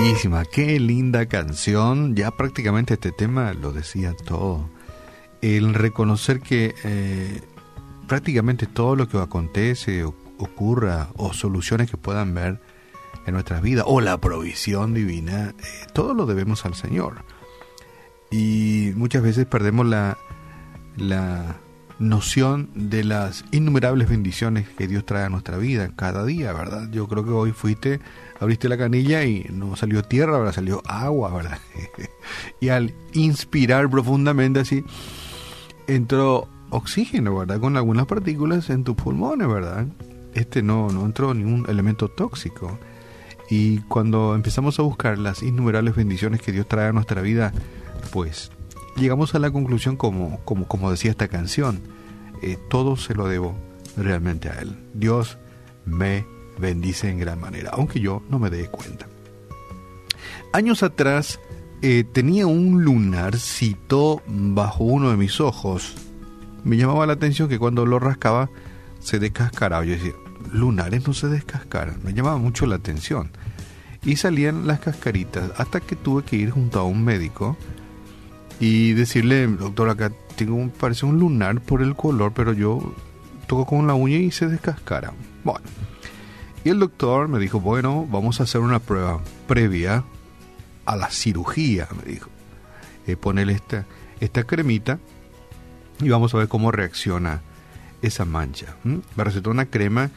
Bellísima, qué linda canción. Ya prácticamente este tema lo decía todo. El reconocer que prácticamente todo lo que acontece, ocurra, o soluciones que puedan ver en nuestras vidas, o la provisión divina, todo lo debemos al Señor. Y muchas veces perdemos la noción de las innumerables bendiciones que Dios trae a nuestra vida cada día, ¿verdad? Yo creo que hoy fuiste, abriste la canilla y no salió tierra, ¿verdad? Salió agua, ¿verdad? Y al inspirar profundamente así, entró oxígeno, ¿verdad? Con algunas partículas en tus pulmones, ¿verdad? No entró ningún elemento tóxico. Y cuando empezamos a buscar las innumerables bendiciones que Dios trae a nuestra vida, pues llegamos a la conclusión, como decía esta canción, todo se lo debo realmente a Él. Dios me bendice en gran manera, aunque yo no me dé cuenta. Años atrás tenía un lunarcito bajo uno de mis ojos. Me llamaba la atención que cuando lo rascaba se descascaraba. Yo decía, lunares no se descascaran. Me llamaba mucho la atención. Y salían las cascaritas, hasta que tuve que ir junto a un médico y decirle, doctor, acá parece un lunar por el color, pero yo toco con la uña y se descascara. Bueno, y el doctor me dijo, bueno, vamos a hacer una prueba previa a la cirugía, me dijo. Ponerle esta cremita y vamos a ver cómo reacciona esa mancha. Me recetó una crema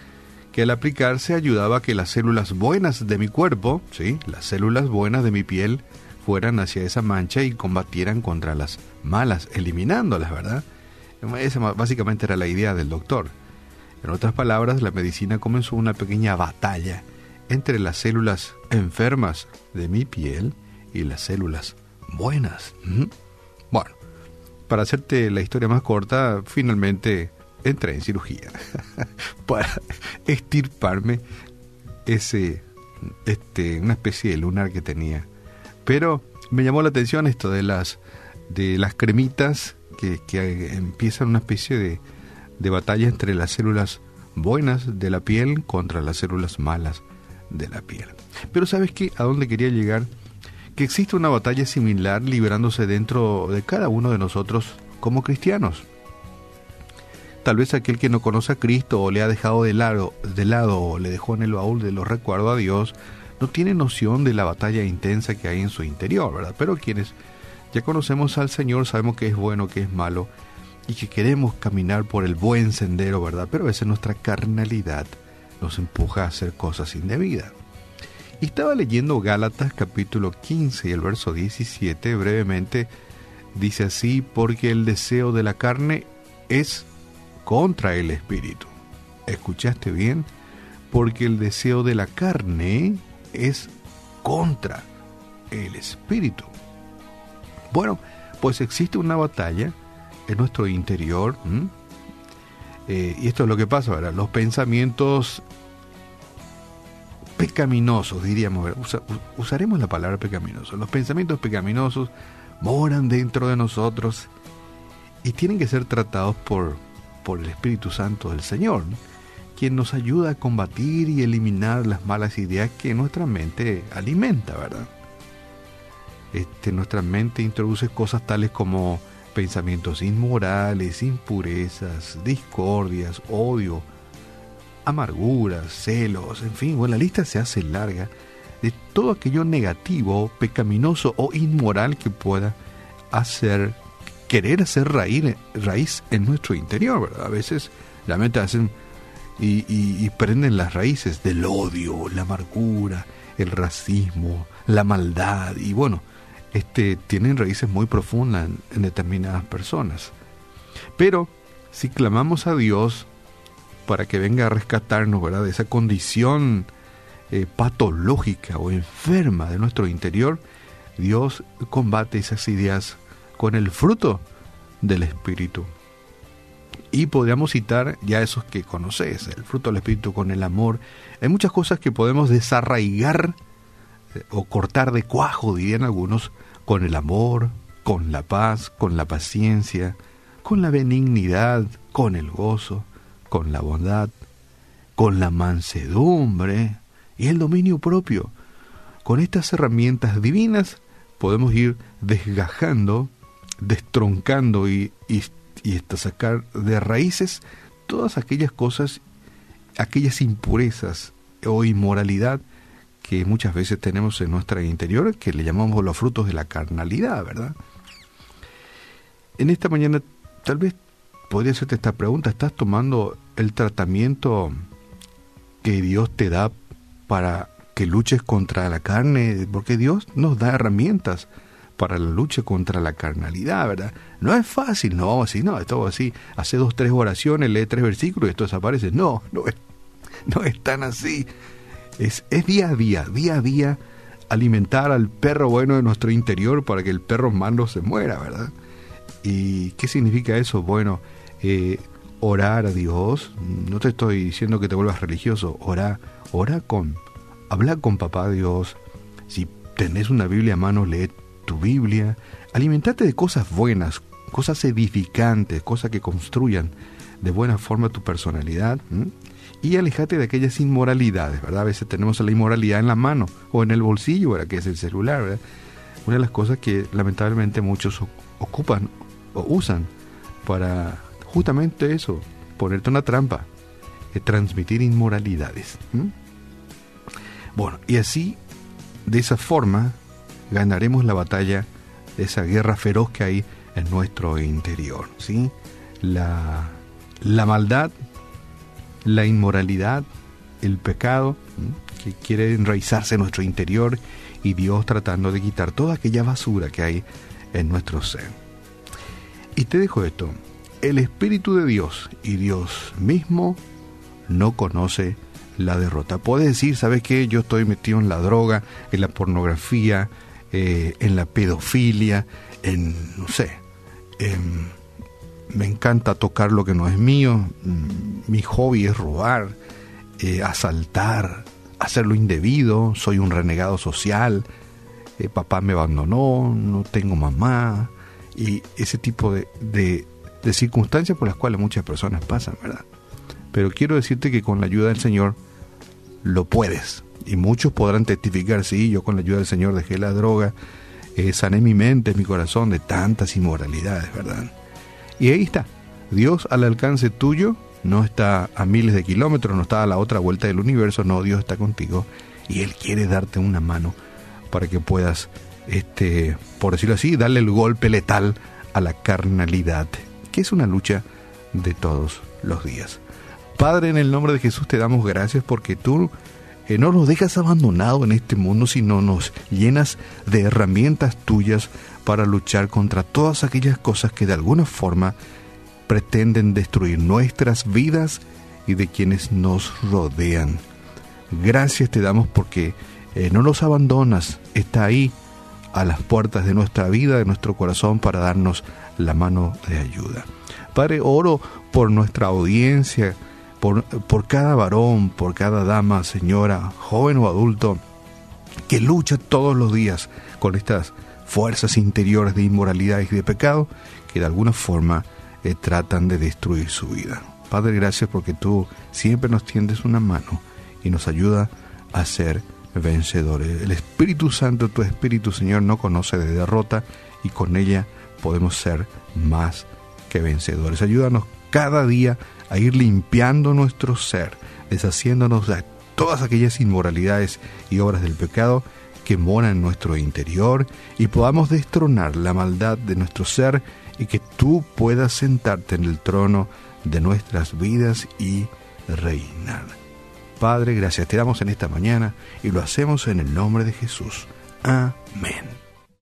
que al aplicarse ayudaba a que las células buenas de mi cuerpo, ¿sí?, las células buenas de mi piel, fueran hacia esa mancha y combatieran contra las malas, eliminándolas, ¿verdad? Esa básicamente era la idea del doctor. En otras palabras, la medicina comenzó una pequeña batalla entre las células enfermas de mi piel y las células buenas. Bueno, para hacerte la historia más corta, finalmente entré en cirugía para extirparme una especie de lunar que tenía. Pero me llamó la atención esto de las cremitas que empiezan una especie de batalla entre las células buenas de la piel contra las células malas de la piel. Pero ¿sabes qué? ¿A dónde quería llegar? Que existe una batalla similar librándose dentro de cada uno de nosotros como cristianos. Tal vez aquel que no conoce a Cristo o le ha dejado de lado o le dejó en el baúl de los recuerdos a Dios, no tiene noción de la batalla intensa que hay en su interior, ¿verdad? Pero quienes ya conocemos al Señor sabemos que es bueno, que es malo y que queremos caminar por el buen sendero, ¿verdad? Pero a veces nuestra carnalidad nos empuja a hacer cosas indebidas. Y estaba leyendo Gálatas capítulo 15 y el verso 17, brevemente dice así: porque el deseo de la carne es contra el espíritu. ¿Escuchaste bien? Porque el deseo de la carne es contra el espíritu. Bueno, pues existe una batalla en nuestro interior. Y esto es lo que pasa, ¿verdad? Los pensamientos pecaminosos, diríamos, ¿verdad? Usaremos la palabra pecaminoso. Los pensamientos pecaminosos moran dentro de nosotros y tienen que ser tratados por el Espíritu Santo del Señor, ¿no?, quien nos ayuda a combatir y eliminar las malas ideas que nuestra mente alimenta, ¿verdad? Nuestra mente introduce cosas tales como pensamientos inmorales, impurezas, discordias, odio, amarguras, celos, en fin, bueno, la lista se hace larga de todo aquello negativo, pecaminoso o inmoral que pueda querer hacer raíz en nuestro interior, ¿verdad? A veces la mente hacen Y prenden las raíces del odio, la amargura, el racismo, la maldad. Y bueno, tienen raíces muy profundas en determinadas personas. Pero si clamamos a Dios para que venga a rescatarnos, ¿verdad?, de esa condición patológica o enferma de nuestro interior, Dios combate esas ideas con el fruto del Espíritu. Y podríamos citar ya esos que conoces, el fruto del Espíritu con el amor. Hay muchas cosas que podemos desarraigar o cortar de cuajo, dirían algunos, con el amor, con la paz, con la paciencia, con la benignidad, con el gozo, con la bondad, con la mansedumbre y el dominio propio. con estas herramientas divinas podemos ir desgajando, destroncando y hasta sacar de raíces todas aquellas cosas, aquellas impurezas o inmoralidad que muchas veces tenemos en nuestra interior, que le llamamos los frutos de la carnalidad, ¿verdad? En esta mañana tal vez podría hacerte esta pregunta: ¿estás tomando el tratamiento que Dios te da para que luches contra la carne? Porque Dios nos da herramientas para la lucha contra la carnalidad, ¿verdad? No es fácil, no vamos a decir, no, esto así, hace 2, 3 oraciones, lee 3 versículos y esto desaparece. No es tan así. Es día a día, alimentar al perro bueno de nuestro interior para que el perro malo se muera, ¿verdad? ¿Y qué significa eso? Bueno, orar a Dios. No te estoy diciendo que te vuelvas religioso. Habla con papá Dios. Si tenés una Biblia a mano, lee tu Biblia. Alimentate de cosas buenas, cosas edificantes, cosas que construyan de buena forma tu personalidad. Y alejate de aquellas inmoralidades, ¿verdad? A veces tenemos la inmoralidad en la mano o en el bolsillo, ¿verdad? Que es el celular, ¿verdad? Una de las cosas que lamentablemente muchos ocupan o usan para justamente eso, ponerte una trampa, transmitir inmoralidades. Bueno, y así, de esa forma, ganaremos la batalla, esa guerra feroz que hay en nuestro interior, ¿sí? La maldad, la inmoralidad, el pecado, que quiere enraizarse en nuestro interior, y Dios tratando de quitar toda aquella basura que hay en nuestro ser. Y te dejo esto: el Espíritu de Dios y Dios mismo no conoce la derrota. Puedes decir, ¿sabes qué? Yo estoy metido en la droga, en la pornografía, en la pedofilia, me encanta tocar lo que no es mío, mi hobby es robar, asaltar, hacer lo indebido, soy un renegado social, papá me abandonó, no tengo mamá, y ese tipo de circunstancias por las cuales muchas personas pasan, ¿verdad? Pero quiero decirte que con la ayuda del Señor lo puedes, y muchos podrán testificar, sí, yo con la ayuda del Señor dejé la droga, sané mi mente, mi corazón de tantas inmoralidades, ¿verdad? Y ahí está, Dios al alcance tuyo, no está a miles de kilómetros, no está a la otra vuelta del universo, no, Dios está contigo, y Él quiere darte una mano para que puedas, por decirlo así, darle el golpe letal a la carnalidad, que es una lucha de todos los días. Padre, en el nombre de Jesús te damos gracias porque tú no nos dejas abandonados en este mundo, sino nos llenas de herramientas tuyas para luchar contra todas aquellas cosas que de alguna forma pretenden destruir nuestras vidas y de quienes nos rodean. Gracias te damos porque no nos abandonas, está ahí a las puertas de nuestra vida, de nuestro corazón, para darnos la mano de ayuda. Padre, oro por nuestra audiencia, por cada varón, por cada dama, señora, joven o adulto, que lucha todos los días con estas fuerzas interiores de inmoralidad y de pecado que de alguna forma tratan de destruir su vida. Padre, gracias porque tú siempre nos tiendes una mano y nos ayuda a ser vencedores. El Espíritu Santo, tu Espíritu, Señor, no conoce de derrota, y con ella podemos ser más que vencedores. Ayúdanos cada día a ir limpiando nuestro ser, deshaciéndonos de todas aquellas inmoralidades y obras del pecado que moran en nuestro interior, y podamos destronar la maldad de nuestro ser, y que tú puedas sentarte en el trono de nuestras vidas y reinar. Padre, gracias te damos en esta mañana, y lo hacemos en el nombre de Jesús. Amén.